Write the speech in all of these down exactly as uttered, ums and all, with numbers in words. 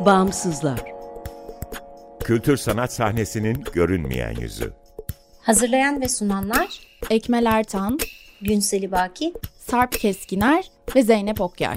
Bağımsızlar. Kültür sanat sahnesinin görünmeyen yüzü. Hazırlayan ve sunanlar Ekmel Ertan, Günseli Baki, Sarp Keskiner ve Zeynep Okyay.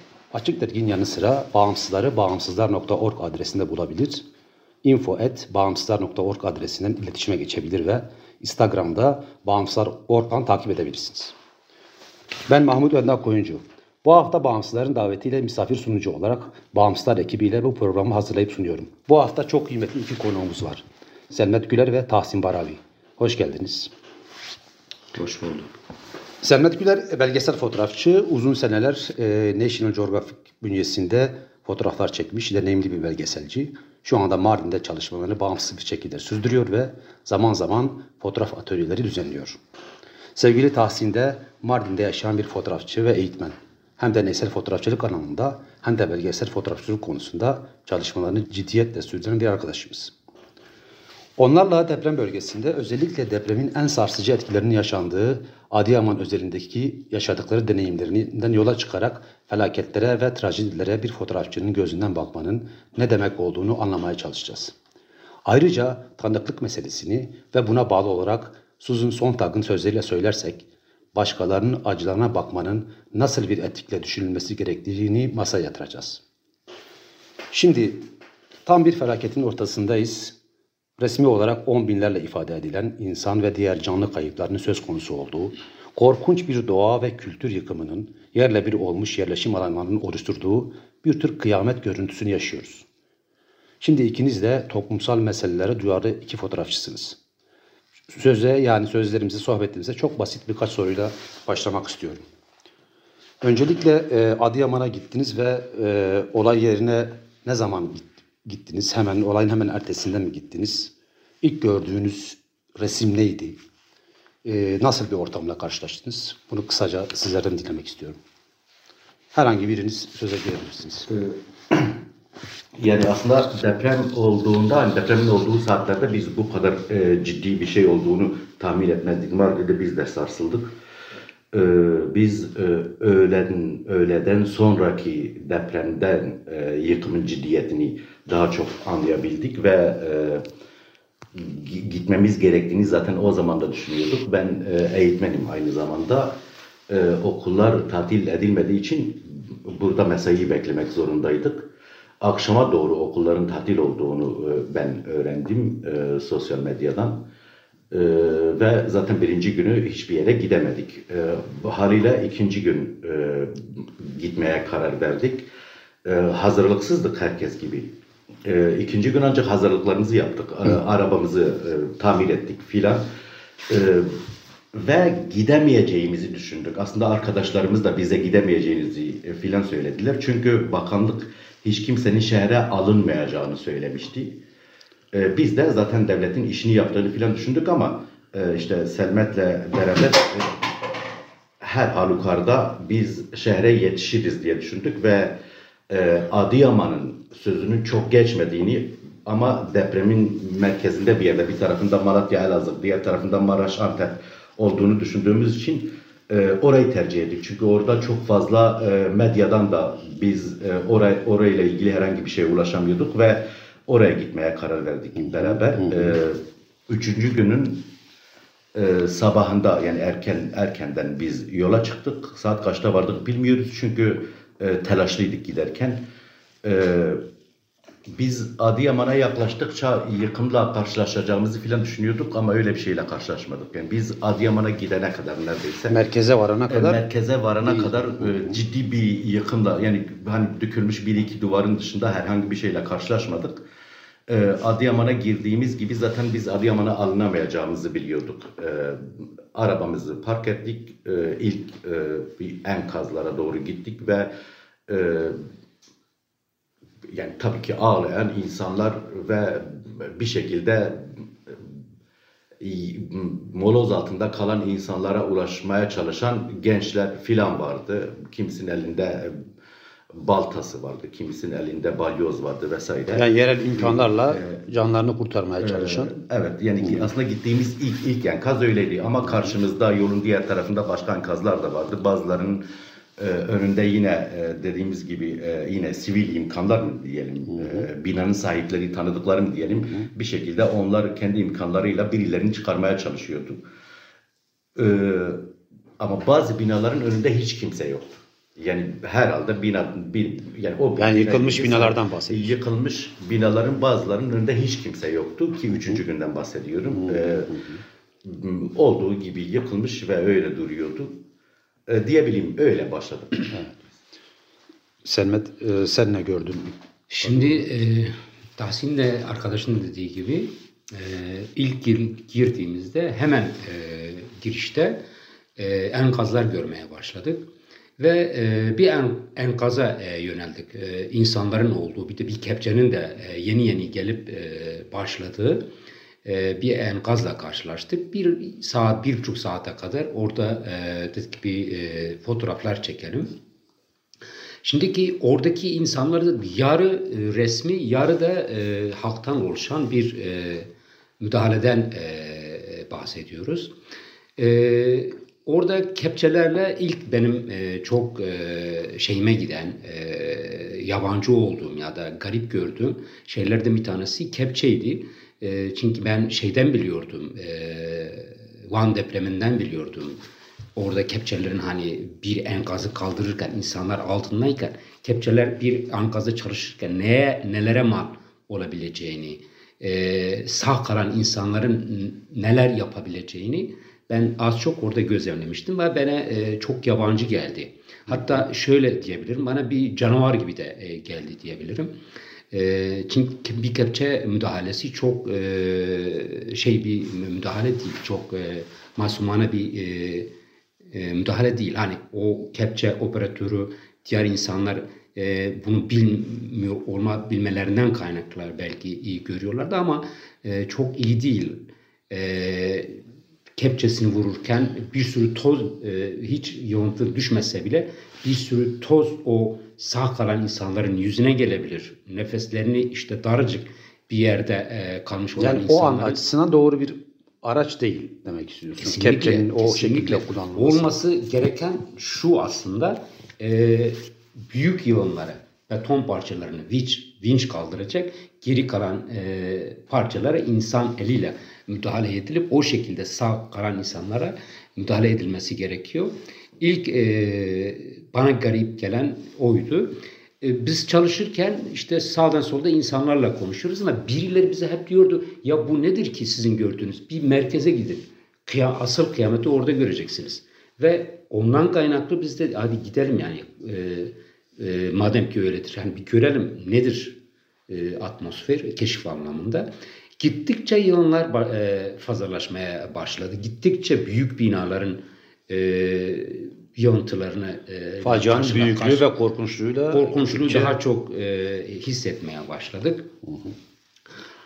Açık Dergi'nin yanı sıra bağımsızları bağımsızlar nokta org adresinde bulabilir, info at bağımsızlar nokta org adresinden iletişime geçebilir ve Instagram'da bağımsızlar nokta org'dan takip edebilirsiniz. Ben Mahmut Öndok Koyuncu. Bu hafta Bağımsızların davetiyle misafir sunucu olarak Bağımsızlar ekibiyle bu programı hazırlayıp sunuyorum. Bu hafta çok kıymetli iki konuğumuz var. Selmet Güler ve Tahsin Baravi. Hoş geldiniz. Hoş bulduk. Selmet Güler belgesel fotoğrafçı, uzun seneler e, National Geographic bünyesinde fotoğraflar çekmiş, deneyimli bir belgeselci. Şu anda Mardin'de çalışmalarını bağımsız bir şekilde sürdürüyor ve zaman zaman fotoğraf atölyeleri düzenliyor. Sevgili Tahsin de Mardin'de yaşayan bir fotoğrafçı ve eğitmen. Hem deneysel fotoğrafçılık alanında hem de belgesel fotoğrafçılık konusunda çalışmalarını ciddiyetle sürdüren bir arkadaşımız. Onlarla deprem bölgesinde özellikle depremin en sarsıcı etkilerinin yaşandığı Adıyaman özelindeki yaşadıkları deneyimlerinden yola çıkarak felaketlere ve trajedilere bir fotoğrafçının gözünden bakmanın ne demek olduğunu anlamaya çalışacağız. Ayrıca tanıklık meselesini ve buna bağlı olarak Susan Sontag'ın sözleriyle söylersek, başkalarının acılarına bakmanın nasıl bir etikle düşünülmesi gerektiğini masaya yatıracağız. Şimdi tam bir felaketin ortasındayız. Resmi olarak on binlerle ifade edilen insan ve diğer canlı kayıplarının söz konusu olduğu, korkunç bir doğa ve kültür yıkımının yerle bir olmuş yerleşim alanlarının oluşturduğu bir tür kıyamet görüntüsünü yaşıyoruz. Şimdi ikiniz de toplumsal meselelere duyarlı iki fotoğrafçısınız. Söze yani sözlerimize, sohbetimize çok basit birkaç soruyla başlamak istiyorum. Öncelikle e, Adıyaman'a gittiniz ve e, olay yerine ne zaman gittiniz? Gittiniz. Hemen olayın hemen ertesinden mi gittiniz? İlk gördüğünüz resim neydi? Ee, nasıl bir ortamla karşılaştınız? Bunu kısaca sizlerden dinlemek istiyorum. Herhangi biriniz söze girebilirsiniz. Ee, yani aslında deprem olduğunda, hani depremin olduğu saatlerde biz bu kadar e, ciddi bir şey olduğunu tahmin etmezdik. Mardin'de biz de sarsıldık. Ee, biz e, öğlen öğleden sonraki depremden e, yıkımın ciddiyetini daha çok anlayabildik ve e, gitmemiz gerektiğini zaten o zaman da düşünüyorduk. Ben e, eğitmenim aynı zamanda. E, okullar tatil edilmediği için burada mesaiyi beklemek zorundaydık. Akşama doğru okulların tatil olduğunu e, ben öğrendim e, sosyal medyadan. Ee, ve zaten birinci günü hiçbir yere gidemedik. Ee, haliyle ikinci gün e, gitmeye karar verdik. Ee, hazırlıksızdık herkes gibi. Ee, ikinci gün ancak hazırlıklarımızı yaptık. Ee, arabamızı e, tamir ettik filan. Ee, ve gidemeyeceğimizi düşündük. Aslında arkadaşlarımız da bize gidemeyeceğimizi e, filan söylediler. Çünkü bakanlık hiç kimsenin şehre alınmayacağını söylemişti. Biz de zaten devletin işini yaptığını filan düşündük ama işte Selmet'le beraber her halükarda biz şehre yetişiriz diye düşündük ve Adıyaman'ın sözünün çok geçmediğini ama depremin merkezinde bir yerde, bir tarafında Malatya, Elazığ, diğer tarafında Maraş, Antep olduğunu düşündüğümüz için orayı tercih ettik. Çünkü orada çok fazla medyadan da biz orayı, orayla ilgili herhangi bir şeye ulaşamıyorduk ve oraya gitmeye karar verdik beraber. Hı hı. Ee, üçüncü günün e, sabahında yani erken erkenden biz yola çıktık. Saat kaçta vardık bilmiyoruz çünkü e, telaşlıydık giderken. E, biz Adıyaman'a yaklaştıkça yıkımla karşılaşacağımızı filan düşünüyorduk ama öyle bir şeyle karşılaşmadık. Yani biz Adıyaman'a gidene kadar neredeyse merkeze varana kadar merkeze varana bir, kadar ciddi bir yıkımla, yani hani dökülmüş bir iki duvarın dışında herhangi bir şeyle karşılaşmadık. Adıyaman'a girdiğimiz gibi zaten biz Adıyaman'a alınamayacağımızı biliyorduk. Arabamızı park ettik, ilk enkazlara doğru gittik ve yani tabii ki ağlayan insanlar ve bir şekilde moloz altında kalan insanlara ulaşmaya çalışan gençler filan vardı. Kimisinin elinde baltası vardı, kimisinin elinde balyoz vardı vesaire. Yani yerel imkanlarla ee, canlarını kurtarmaya çalışan. E, evet, yani ki aslında gittiğimiz ilk ilk enkaz öyleydi ama karşımızda yolun diğer tarafında başka enkazlar da vardı. Bazılarının Ee, önünde yine e, dediğimiz gibi e, yine sivil imkanlar mı diyelim, e, binanın sahipleri, tanıdıkları mı diyelim, hı-hı, bir şekilde onlar kendi imkanlarıyla birilerini çıkarmaya çalışıyordu. Ee, ama bazı binaların önünde hiç kimse yoktu. Yani herhalde bina, bin, yani o yani yıkılmış bina, binalardan bahsediyoruz. Yıkılmış binaların bazılarının önünde hiç kimse yoktu ki üçüncü günden bahsediyorum. Hı-hı. Ee, hı-hı, olduğu gibi yıkılmış ve öyle duruyordu. Diyebileyim, öyle başladım. Selmet, e, sen ne gördün? Şimdi e, Tahsin de arkadaşın dediği gibi e, ilk gir, girdiğimizde hemen e, girişte e, enkazlar görmeye başladık ve e, bir en, enkaza e, yöneldik. E, insanların olduğu, bir de bir kepçenin de e, yeni yeni gelip e, başladığı bir enkazla karşılaştık. Bir saat, bir buçuk saate kadar orada e, dedik bir e, fotoğraflar çekelim. Şimdiki oradaki insanlar da yarı e, resmi, yarı da e, halktan oluşan bir e, müdahaleden e, bahsediyoruz. E, orada kepçelerle ilk benim e, çok e, şeyime giden, e, yabancı olduğum ya da garip gördüğüm şeylerden bir tanesi kepçeydi. Çünkü ben şeyden biliyordum, Van depreminden biliyordum. Orada kepçelerin hani bir enkazı kaldırırken, insanlar altındayken, kepçeler bir enkazı çalışırken neye, nelere mal olabileceğini, sağ kalan insanların neler yapabileceğini ben az çok orada gözlemlemiştim ve bana çok yabancı geldi. Hatta şöyle diyebilirim, bana bir canavar gibi de geldi diyebilirim. Çünkü bir kepçe müdahalesi çok şey bir müdahale değil, çok masumane bir müdahale değil. Hani o kepçe operatörü, diğer insanlar bunu bilmiyor olma bilmelerinden kaynaklar belki iyi görüyorlardı ama çok iyi değil. Kepçesini vururken bir sürü toz, hiç yontu düşmese bile bir sürü toz o sağ kalan insanların yüzüne gelebilir. Nefeslerini işte daracık bir yerde e, kalmış olan yani insanların. Yani o an açısına doğru bir araç değil demek istiyorsun. Kesinlikle. Kepçenin o şekilde kullanılması. Olması gereken şu aslında, e, büyük yığınlara, beton parçalarını vinç, vinç kaldıracak, geri kalan e, parçalara insan eliyle müdahale edilip o şekilde sağ kalan insanlara müdahale edilmesi gerekiyor. İlk e, bana garip gelen oydu. E, biz çalışırken işte sağdan solda insanlarla konuşuyoruz ama birileri bize hep diyordu ya bu nedir ki sizin gördüğünüz? Bir merkeze gidin. Kıya, asıl kıyameti orada göreceksiniz. Ve ondan kaynaklı biz de hadi gidelim yani. E, e, madem ki öyledir. Yani bir görelim nedir e, atmosfer keşif anlamında. Gittikçe yığınlar e, fazlalaşmaya başladı. Gittikçe büyük binaların E, yontularını, e, facianın büyüklüğü karşı, ve korkunçluğuyla korkunçluğu bütçe daha çok e, hissetmeye başladık. Uh-huh.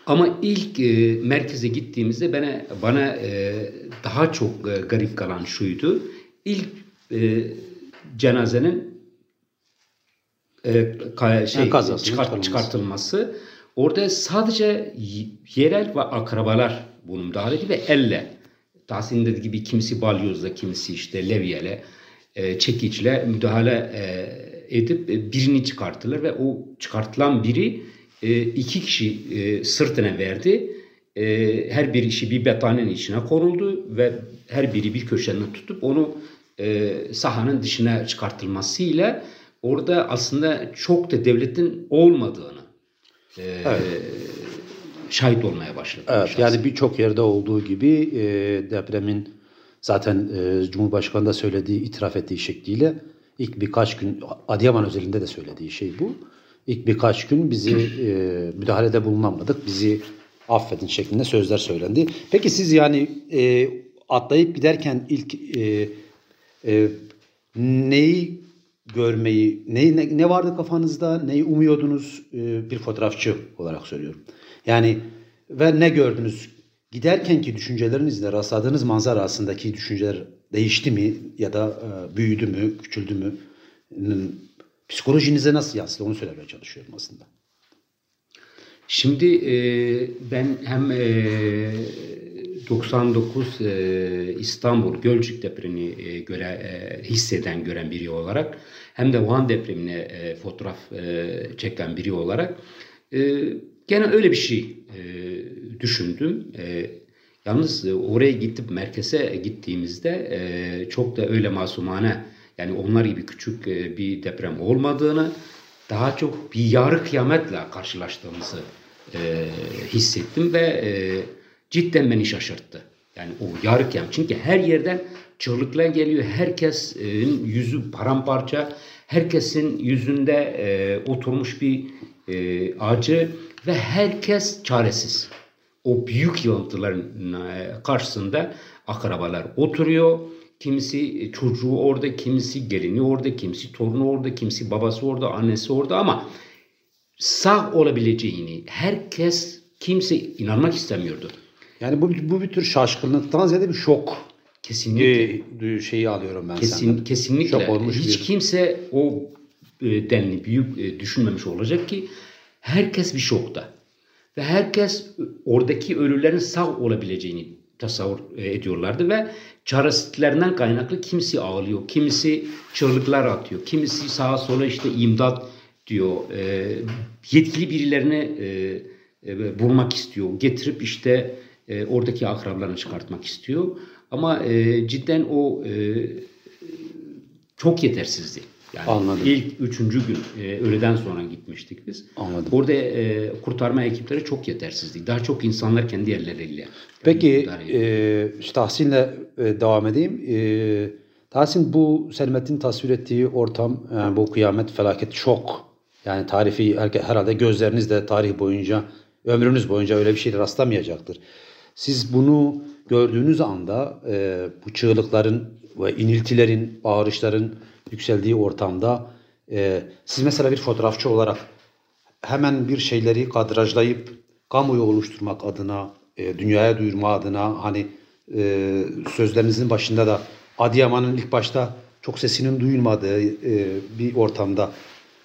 Ama ilk e, merkeze gittiğimizde bana, bana e, daha çok e, garip kalan şuydu. İlk e, cenazenin e, şey, çıkart, çıkartılması. çıkartılması. Orada sadece yerel ve akrabalar bunu müdahale etti ve elle. Tahsin dediği gibi kimisi balyozla, kimisi işte levyele, e, çekiçle müdahale e, edip e, birini çıkarttılar ve o çıkartılan biri e, iki kişi e, sırtına verdi. E, her bir işi bir betanenin içine konuldu ve her biri bir köşeden tutup onu e, sahanın dışına çıkartılmasıyla orada aslında çok da devletin olmadığını e, evet. şahit olmaya başladı. Evet, yani birçok yerde olduğu gibi e, depremin zaten e, Cumhurbaşkanı da söylediği, itiraf ettiği şekliyle ilk birkaç gün, Adıyaman özelinde de söylediği şey bu. İlk birkaç gün bizi e, müdahalede bulunamadık, bizi affedin şeklinde sözler söylendi. Peki siz yani e, atlayıp giderken ilk e, e, neyi görmeyi, neyi, ne, ne vardı kafanızda, neyi umuyordunuz, e, bir fotoğrafçı olarak söylüyorum. Yani ve ne gördünüz? Giderkenki düşüncelerinizle rastladığınız manzara arasındaki düşünceler değişti mi ya da e, büyüdü mü, küçüldü mü? Psikolojinize nasıl yansıdı? Onu söylemeye çalışıyorum aslında. Şimdi e, ben hem e, doksan dokuz e, İstanbul Gölcük depremini e, göre, e, hisseden gören biri olarak hem de Van depremine e, fotoğraf e, çeken biri olarak e, gene öyle bir şey e, düşündüm. E, yalnız e, oraya gidip merkeze gittiğimizde e, çok da öyle masumane, yani onlar gibi küçük e, bir deprem olmadığını, daha çok bir yarı kıyametle karşılaştığımızı e, hissettim ve e, cidden beni şaşırttı. Yani o yarı kıyamet. Çünkü her yerden çığlıklar geliyor. Herkesin yüzü paramparça. Herkesin yüzünde e, oturmuş bir e, acı ve herkes çaresiz. O büyük yıkıntıların karşısında akrabalar oturuyor. Kimisi çocuğu orada, kimisi gelini orada, kimisi torunu orada, kimisi babası orada, annesi orada, ama sağ olabileceğini herkes, kimse inanmak istemiyordu. Yani bu bu bir tür şaşkınlıktan ziyade bir şok. Kesinlikle e, şeyi alıyorum ben. Kesin senden. Kesinlikle. Hiç bir... kimse o denli büyük düşünmemiş olacak ki herkes bir şokta ve herkes oradaki ölülerin sağ olabileceğini tasavvur ediyorlardı ve çaresizliklerinden kaynaklı kimisi ağlıyor, kimisi çığlıklar atıyor, kimisi sağa sola işte imdat diyor, e, yetkili birilerini e, e, bulmak istiyor, getirip işte e, oradaki akrabalarını çıkartmak istiyor, ama e, cidden o e, çok yetersizdi. Yani anladım. İlk üçüncü gün e, öğleden sonra gitmiştik biz. Anladım. Orada e, kurtarma ekipleri çok yetersizdi. Daha çok insanlar kendi yerleriyle. Yani peki e, Tahsin'le e, devam edeyim. E, Tahsin, bu Selmet'in tasvir ettiği ortam, yani bu kıyamet, felaket, şok. Yani tarifi herhalde gözleriniz de tarih boyunca, ömrünüz boyunca öyle bir şeyle rastlamayacaktır. Siz bunu gördüğünüz anda e, bu çığlıkların ve iniltilerin, bağırışların yükseldiği ortamda e, siz mesela bir fotoğrafçı olarak hemen bir şeyleri kadrajlayıp kamuoyu oluşturmak adına, e, dünyaya duyurma adına, hani e, sözlerinizin başında da Adıyaman'ın ilk başta çok sesinin duyulmadığı e, bir ortamda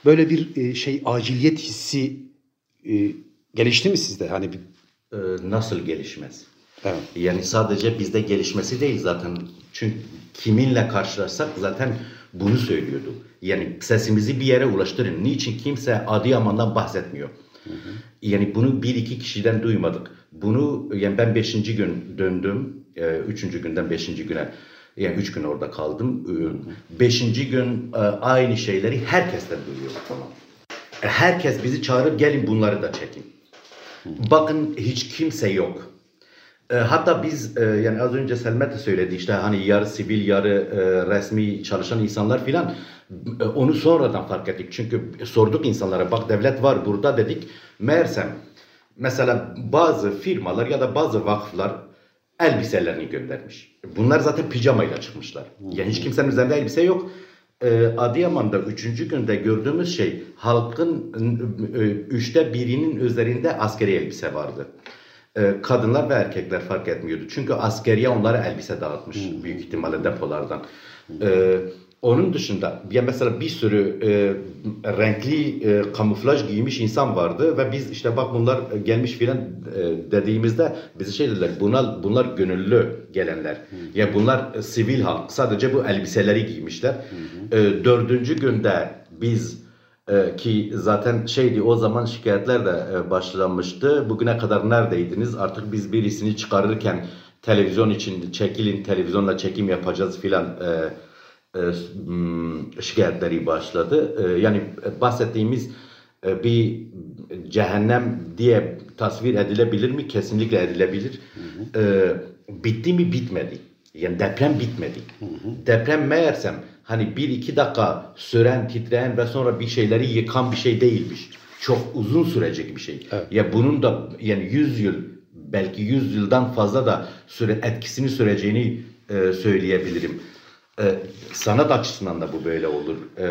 böyle bir e, şey, aciliyet hissi e, gelişti mi sizde? Hani bir... e, nasıl gelişmez? Evet. Yani sadece bizde gelişmesi değil zaten. Çünkü kiminle karşılaşsak zaten bunu söylüyorduk. Yani sesimizi bir yere ulaştırın. Niçin kimse Adıyaman'dan bahsetmiyor? Hı hı. Yani bunu bir iki kişiden duymadık. Bunu yani ben beşinci gün döndüm. E, üçüncü günden beşinci güne. Yani üç gün orada kaldım. E, beşinci gün e, aynı şeyleri herkesten duyuyor falan. E, herkes bizi çağırıp gelin bunları da çekin. Hı hı. Bakın hiç kimse yok. Hatta biz yani az önce Selmet de söyledi işte hani yarı sivil yarı resmi çalışan insanlar filan, onu sonradan fark ettik. Çünkü sorduk insanlara, bak devlet var burada dedik. Meğersem mesela bazı firmalar ya da bazı vakıflar elbiselerini göndermiş. Bunlar zaten pijamayla çıkmışlar. Yani hiç kimsenin üzerinde elbise yok. Adıyaman'da üçüncü günde gördüğümüz şey, halkın üçte birinin üzerinde askeri elbise vardı. Kadınlar ve erkekler fark etmiyordu. Çünkü askeriye onlara elbise dağıtmış. Hmm. Büyük ihtimalle depolardan. Hmm. Ee, onun dışında ya mesela bir sürü e, renkli e, kamuflaj giymiş insan vardı ve biz işte bak bunlar gelmiş filan e, dediğimizde bize şey dediler. Bunlar, bunlar gönüllü gelenler. Hmm. Ya yani bunlar e, sivil halk. Sadece bu elbiseleri giymişler. Hmm. E, dördüncü günde biz ki zaten şeydi, o zaman şikayetler de başlanmıştı. Bugüne kadar neredeydiniz? Artık biz birisini çıkarırken televizyon için çekilin, televizyonla çekim yapacağız filan şikayetleri başladı. Yani bahsettiğimiz bir cehennem diye tasvir edilebilir mi? Kesinlikle edilebilir. Hı hı. E, bitti mi? Bitmedi. Yani deprem bitmedi. Hı hı. Deprem meğersem hani bir iki dakika süren, titreyen ve sonra bir şeyleri yıkan bir şey değilmiş. Çok uzun sürecek bir şey. Evet. Ya bunun da yani yüz yıl, belki yüz yıldan fazla da süre, etkisini süreceğini e, söyleyebilirim. E, sanat açısından da bu böyle olur. E,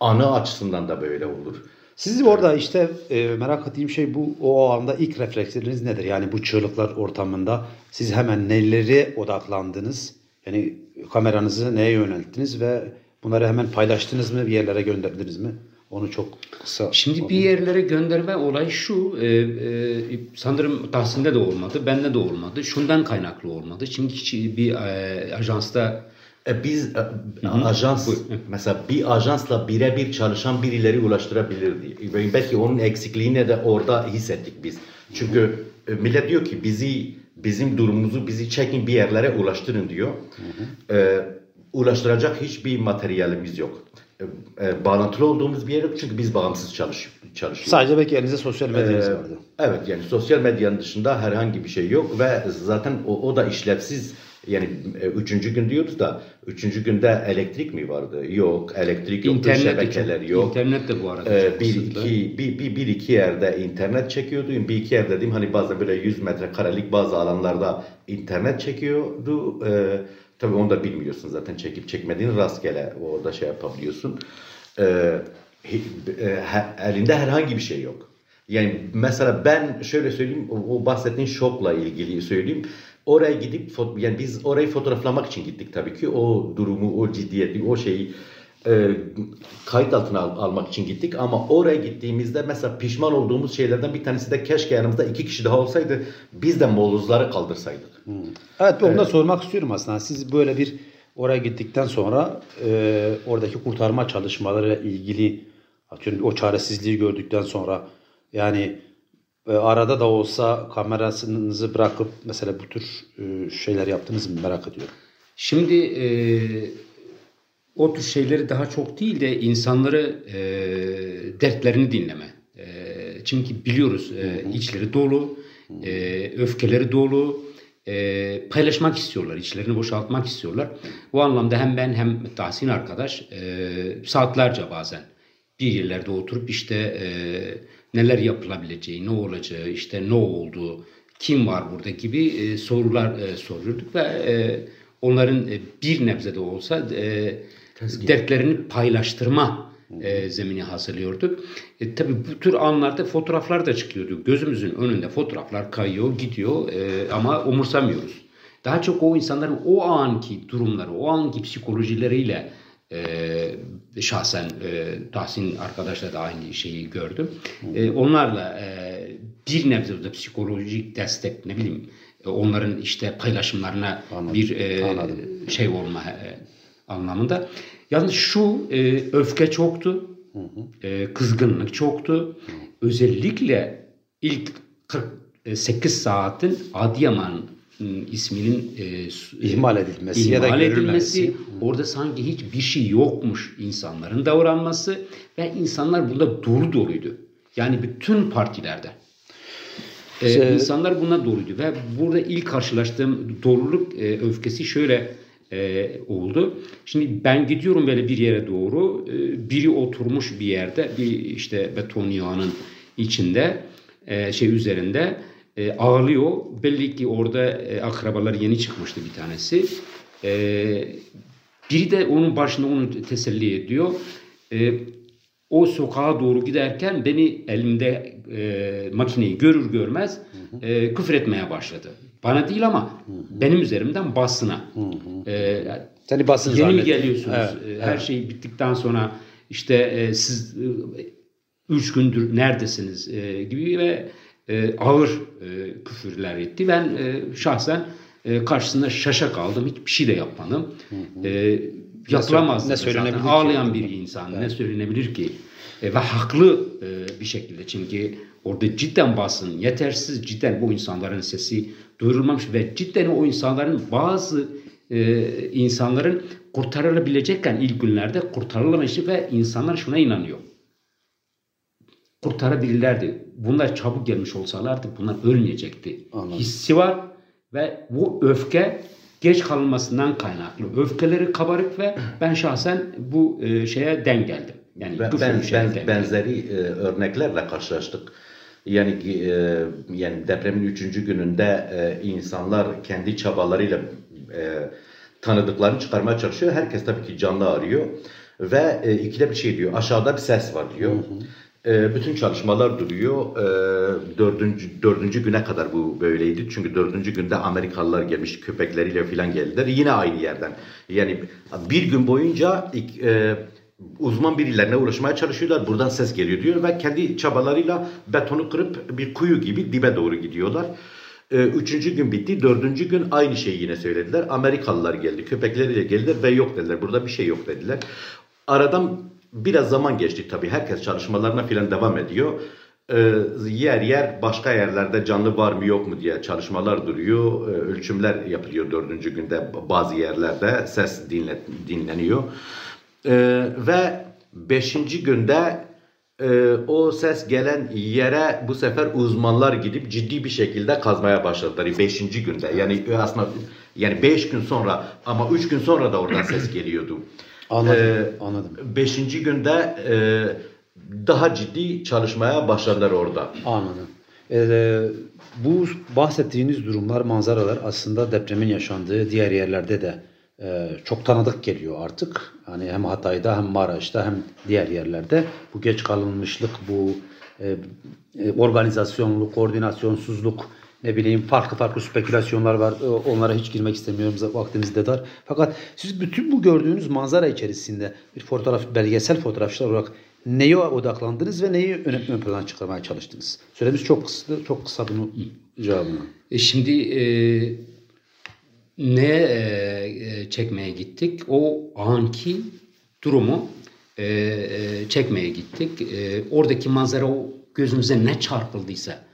anı açısından da böyle olur. Sizin orada işte e, merak ettiğim şey bu, o anda ilk refleksleriniz nedir? Yani bu çığlıklar ortamında siz hemen nelere odaklandınız? Yani kameranızı neye yönelttiniz ve bunları hemen paylaştınız mı? Bir yerlere gönderdiniz mi? Onu çok kısa... Şimdi bir yerlere gönderme olayı şu, e, e, sanırım Tahsin'de de olmadı, bende de olmadı. Şundan kaynaklı olmadı. Şimdi hiç bir e, ajansta... Biz ajans, mesela bir ajansla birebir çalışan birileri ulaştırabilirdi. Belki onun eksikliğini de orada hissettik biz. Çünkü millet diyor ki bizi, bizim durumumuzu bizi çekin bir yerlere ulaştırın diyor. Ee, ulaştıracak hiçbir materyalimiz yok. Ee, bağlantılı olduğumuz bir yer yok çünkü biz bağımsız çalış, çalışıyoruz. Sadece belki elinizde sosyal medyanız ee, vardı. Evet, yani sosyal medyanın dışında herhangi bir şey yok ve zaten o, o da işlevsiz. Yani üçüncü gün diyoruz da üçüncü günde elektrik mi vardı? Yok, elektrik yok, şebekeler yok. İnternet de bu arada. Ee, bir, iki, bir, bir, bir iki yerde internet çekiyordu. Bir iki yer dediğim hani bazen böyle yüz metrekarelik bazı alanlarda internet çekiyordu. Ee, tabii onu da bilmiyorsun zaten, çekip çekmediğini rastgele orada şey yapabiliyorsun. Ee, elinde herhangi bir şey yok. Yani mesela ben şöyle söyleyeyim, o bahsettiğin şokla ilgili söyleyeyim. Oraya gidip, yani biz orayı fotoğraflamak için gittik tabii ki. O durumu, o ciddiyeti, o şeyi e, kayıt altına al, almak için gittik. Ama oraya gittiğimizde mesela pişman olduğumuz şeylerden bir tanesi de keşke yanımızda iki kişi daha olsaydı. Biz de molozları kaldırsaydık. Hmm. Evet, ben onu da ee, sormak istiyorum aslında. Siz böyle bir oraya gittikten sonra e, oradaki kurtarma çalışmalarıyla ilgili o çaresizliği gördükten sonra yani... Arada da olsa kamerasınızı bırakıp mesela bu tür şeyler yaptınız mı, merak ediyorum. Şimdi e, o tür şeyleri daha çok değil de insanları e, dertlerini dinleme. E, çünkü biliyoruz e, içleri dolu, e, öfkeleri dolu, e, paylaşmak istiyorlar, içlerini boşaltmak istiyorlar. O anlamda hem ben hem Tahsin arkadaş e, saatlerce bazen bir yerlerde oturup işte... E, neler yapılabileceği, ne olacağı, işte ne oldu, kim var burada gibi e, sorular e, soruyorduk ve e, onların e, bir nebze de olsa e, dertlerini paylaştırma e, zemini hazırlıyorduk. E, tabii bu tür anlarda fotoğraflar da çıkıyordu. Gözümüzün önünde fotoğraflar kayıyor, gidiyor e, ama umursamıyoruz. Daha çok o insanların o anki durumları, o anki psikolojileriyle Ee, şahsen e, Tahsin arkadaşla da aynı şeyi gördüm. Ee, onlarla e, bir nebze de psikolojik destek, ne bileyim e, onların işte paylaşımlarına anladım, bir e, şey olma e, anlamında. Yalnız şu e, öfke çoktu, hı hı. E, kızgınlık çoktu. Hı. Özellikle ilk kırk sekiz saatin Adıyaman isminin e, ihmal edilmesi ihmal ya da edilmesi, orada sanki hiçbir şey yokmuş insanların davranması ve insanlar burada dolu doluydu. Yani bütün partilerde. E, şey... insanlar buna doluydu ve burada ilk karşılaştığım doluluk e, öfkesi şöyle e, oldu. Şimdi ben gidiyorum böyle bir yere doğru. E, biri oturmuş bir yerde, bir işte beton yığının içinde e, şey üzerinde E, ağlıyor. Belli ki orada e, akrabalar yeni çıkmıştı bir tanesi. E, biri de onun başına onu teselli ediyor. E, o sokağa doğru giderken beni elimde e, makineyi görür görmez e, küfür etmeye başladı. Bana değil ama hı hı. benim üzerimden basına. Hı hı. E, Seni basın yeni zannettim. Mi geliyorsunuz? Evet, her evet. şey bittikten sonra işte e, siz e, üç gündür neredesiniz e, gibi ve E, ağır e, küfürler etti. Ben e, şahsen e, karşısında şaşa kaldım. Hiçbir şey de yapmadım. E, yapılamazdı. Ne söylenebilir zaten. Ağlayan ki? Bir insan. Evet. Ne söylenebilir ki? E, ve haklı e, bir şekilde. Çünkü orada cidden basın yetersiz. Cidden bu insanların sesi duyurulmamış ve cidden o insanların bazı e, insanların kurtarılabilecekken ilk günlerde kurtarılamayışı ve insanlar şuna inanıyor. kurtarabilirlerdi. Bunlar çabuk gelmiş olsalardı bunlar ölmeyecekti. Anladım. Hissi var ve bu öfke geç kalınmasından kaynaklı. Öfkeleri kabarık ve ben şahsen bu şeye denk geldim. Yani ben, ben, ben, denk benzeri e, örneklerle karşılaştık. Yani e, yani depremin üçüncü gününde e, insanlar kendi çabalarıyla e, tanıdıklarını çıkarmaya çalışıyor. Herkes tabii ki canlı arıyor ve e, ikide bir şey diyor. Aşağıda bir ses var diyor. Hı hı. Bütün çalışmalar duruyor. Dördüncü, dördüncü güne kadar bu böyleydi. Çünkü dördüncü günde Amerikalılar gelmiş köpekleriyle falan geldiler. Yine aynı yerden. Yani bir gün boyunca uzman birilerine uğraşmaya çalışıyorlar. Buradan ses geliyor diyor ve kendi çabalarıyla betonu kırıp bir kuyu gibi dibe doğru gidiyorlar. Üçüncü gün bitti. Dördüncü gün aynı şeyi yine söylediler. Amerikalılar geldi. Köpekleriyle geldiler ve yok dediler. Burada bir şey yok dediler. Aradan biraz zaman geçti tabii. Herkes çalışmalarına filan devam ediyor. Ee, yer yer başka yerlerde canlı var mı yok mu diye çalışmalar duruyor. Ee, ölçümler yapılıyor dördüncü günde. Bazı yerlerde ses dinle, dinleniyor. Ee, ve beşinci günde e, o ses gelen yere bu sefer uzmanlar gidip ciddi bir şekilde kazmaya başladılar. Beşinci günde. Yani aslında yani beş gün sonra ama üç gün sonra da oradan ses geliyordu. Anladım, ee, anladım. Beşinci günde e, daha ciddi çalışmaya başladılar orada. Anladım. Ee, bu bahsettiğiniz durumlar, manzaralar aslında depremin yaşandığı diğer yerlerde de e, çok tanıdık geliyor artık. Hani hem Hatay'da hem Maraş'ta hem diğer yerlerde bu geç kalınmışlık, bu e, organizasyonlu, koordinasyonsuzluk, ne bileyim farklı farklı spekülasyonlar var. Onlara hiç girmek istemiyorum. Vaktimiz de dar. Fakat siz bütün bu gördüğünüz manzara içerisinde bir fotoğraf, belgesel fotoğrafçılar olarak neye odaklandınız ve neyi ön plana çıkarmaya çalıştınız? Süremiz çok kısıtlı. Çok kısa bunu cevabını. E şimdi e, neye e, çekmeye gittik? O anki durumu e, çekmeye gittik. E, oradaki manzara o gözümüze ne çarpıldıysa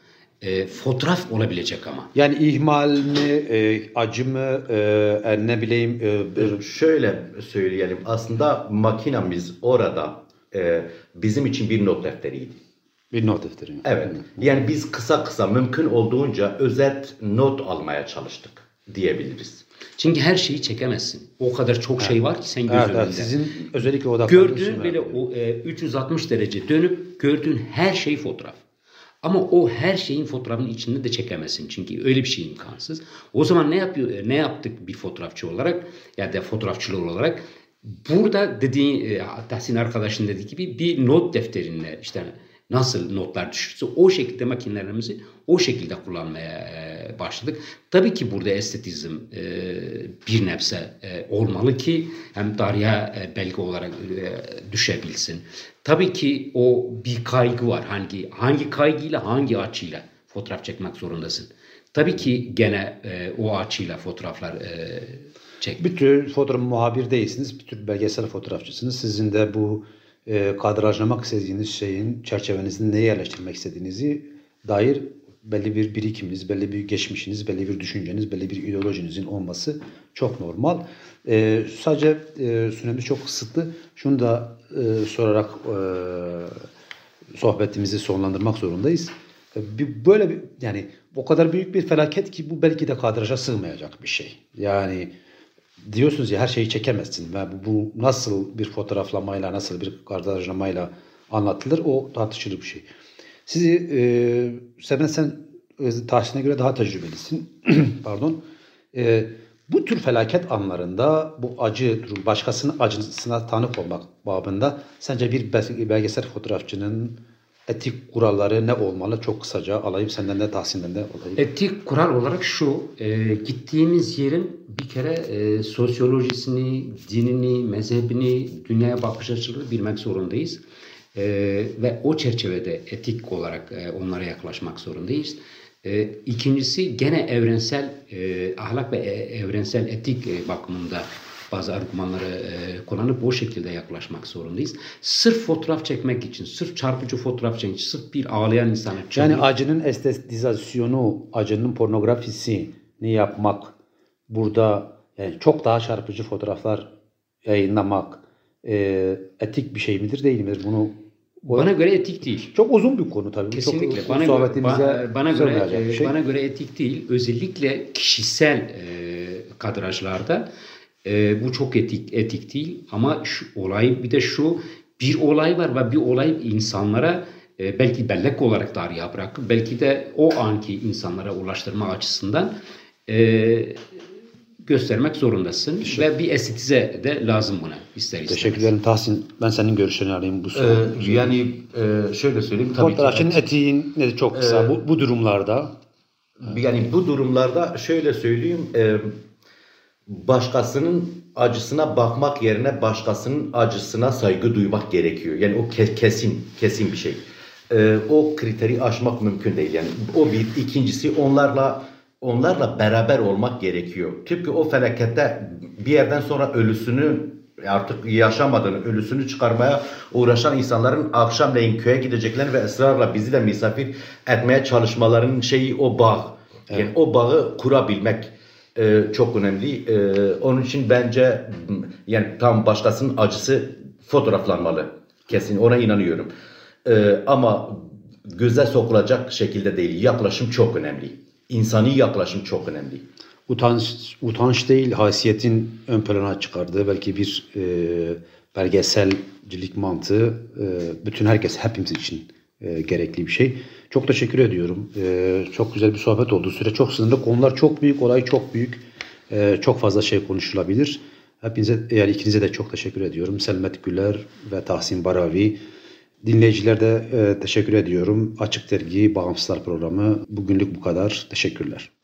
E, fotoğraf olabilecek ama. Yani ihmal mi, e, acı mı, e, ne bileyim. E, şöyle söyleyelim. Aslında makinamız orada e, bizim için bir not defteriydi. Bir not defteri. Evet. Yani biz kısa kısa mümkün olduğunca özet not almaya çalıştık diyebiliriz. Çünkü her şeyi çekemezsin. O kadar çok evet. şey var ki sen gözünde. Evet, sizin özellikle odaklandığınız. Gördüğün bile o, e, üç yüz altmış derece dönüp gördüğün her şey fotoğraf. Ama o her şeyin fotoğrafının içinde de çekemezsin. Çünkü öyle bir şey imkansız. O zaman ne yapıyor? Ne yaptık bir fotoğrafçı olarak ya da fotoğrafçılar olarak? Burada dediği Tahsin arkadaşın dediği gibi bir not defterinde işte nasıl notlar düşürse o şekilde makinelerimizi o şekilde kullanmaya başladık. Tabii ki burada estetizm bir nebze olmalı ki hem tarihe belge olarak düşebilsin. Tabii ki o bir kaygı var. Hangi hangi kaygıyla, hangi açıyla fotoğraf çekmek zorundasın. Tabii ki gene e, o açıyla fotoğraflar e, çek. Bir tür fotoğraf muhabir değilsiniz. Bir tür belgesel fotoğrafçısınız. Sizin de bu e, kadrajlamak istediğiniz şeyin çerçevenizini neye yerleştirmek istediğinizi dair belli bir birikiminiz, belli bir geçmişiniz, belli bir düşünceniz, belli bir ideolojinizin olması çok normal. Ee, sadece e, süremiz çok kısıtlı. Şunu da e, sorarak e, sohbetimizi sonlandırmak zorundayız. E, bir, böyle bir, yani o kadar büyük bir felaket ki bu belki de kadraja sığmayacak bir şey. Yani diyorsunuz ya her şeyi çekemezsin. Yani bu, bu nasıl bir fotoğraflamayla, nasıl bir kadrajlamayla anlatılır o tartışılır bir şey. Sizi e, Selmet sen e, Tahsin'e göre daha tecrübelisin. Pardon. E, bu tür felaket anlarında bu acı durum, başkasının acısına tanık olmak babında sence bir belgesel fotoğrafçının etik kuralları ne olmalı? Çok kısaca alayım senden de Tahsin'den de alayım. Etik kural olarak şu, e, gittiğimiz yerin bir kere e, sosyolojisini, dinini, mezhebini, dünyaya bakış açılarını bilmek zorundayız. Ee, ve o çerçevede etik olarak e, onlara yaklaşmak zorundayız. E, ikincisi gene evrensel e, ahlak ve e, evrensel etik e, bakımında bazı argümanları e, kullanıp o şekilde yaklaşmak zorundayız. Sırf fotoğraf çekmek için, sırf çarpıcı fotoğraf çekmek için, sırf bir ağlayan insanı çekmek. Yani acının estetizasyonu, acının pornografisini yapmak, burada yani çok daha çarpıcı fotoğraflar yayınlamak e, etik bir şey midir değil midir? Bunu Bana göre etik değil. Çok uzun bir konu tabii. Kesinlikle. Çok, bana, göre, bana, bana, göre, şey. bana göre etik değil. Özellikle kişisel e, kadrajlarda e, bu çok etik etik değil. Ama şu olay, bir de şu bir olay var ve bir olay insanlara e, belki bellek olarak tarihe bırakıp belki de o anki insanlara ulaştırma açısından e, göstermek zorundasın. Teşekkür. Ve bir estetize de lazım buna ister istemez. Teşekkür ederim Tahsin. Ben senin görüşlerini arayayım bu sorun. Ee, yani e, şöyle söyleyeyim. Fotoğrafçının etiğin ne çok kısa ee, bu, bu durumlarda. Yani bu durumlarda şöyle söyleyeyim. E, başkasının acısına bakmak yerine başkasının acısına saygı duymak gerekiyor. Yani o kesin kesin bir şey. E, o kriteri aşmak mümkün değil. Yani o bir. İkincisi onlarla Onlarla beraber olmak gerekiyor. Tıpkı o felakette bir yerden sonra ölüsünü, artık yaşamadığını, ölüsünü çıkarmaya uğraşan insanların akşamleyin köye gideceklerini ve ısrarla bizi de misafir etmeye çalışmalarının şeyi o bağ. Evet. Yani o bağı kurabilmek e, çok önemli. E, onun için bence yani tam başkasının acısı fotoğraflanmalı. Kesin ona inanıyorum. E, ama göze sokulacak şekilde değil. Yaklaşım çok önemli. İnsani yaklaşım çok önemli. Utanç, utanç değil, haysiyetin ön plana çıkardığı belki bir e, belgeselcilik mantığı e, bütün herkes, hepimiz için e, gerekli bir şey. Çok teşekkür ediyorum. E, çok güzel bir sohbet oldu. Süre çok sınırlı. Konular çok büyük, olay çok büyük. E, çok fazla şey konuşulabilir. Hepinize, yani ikinize de çok teşekkür ediyorum. Selmet Güler ve Tahsin Baravi. Dinleyiciler de e, teşekkür ediyorum. Açık Dergi Bağımsızlar programı bugünlük bu kadar. Teşekkürler.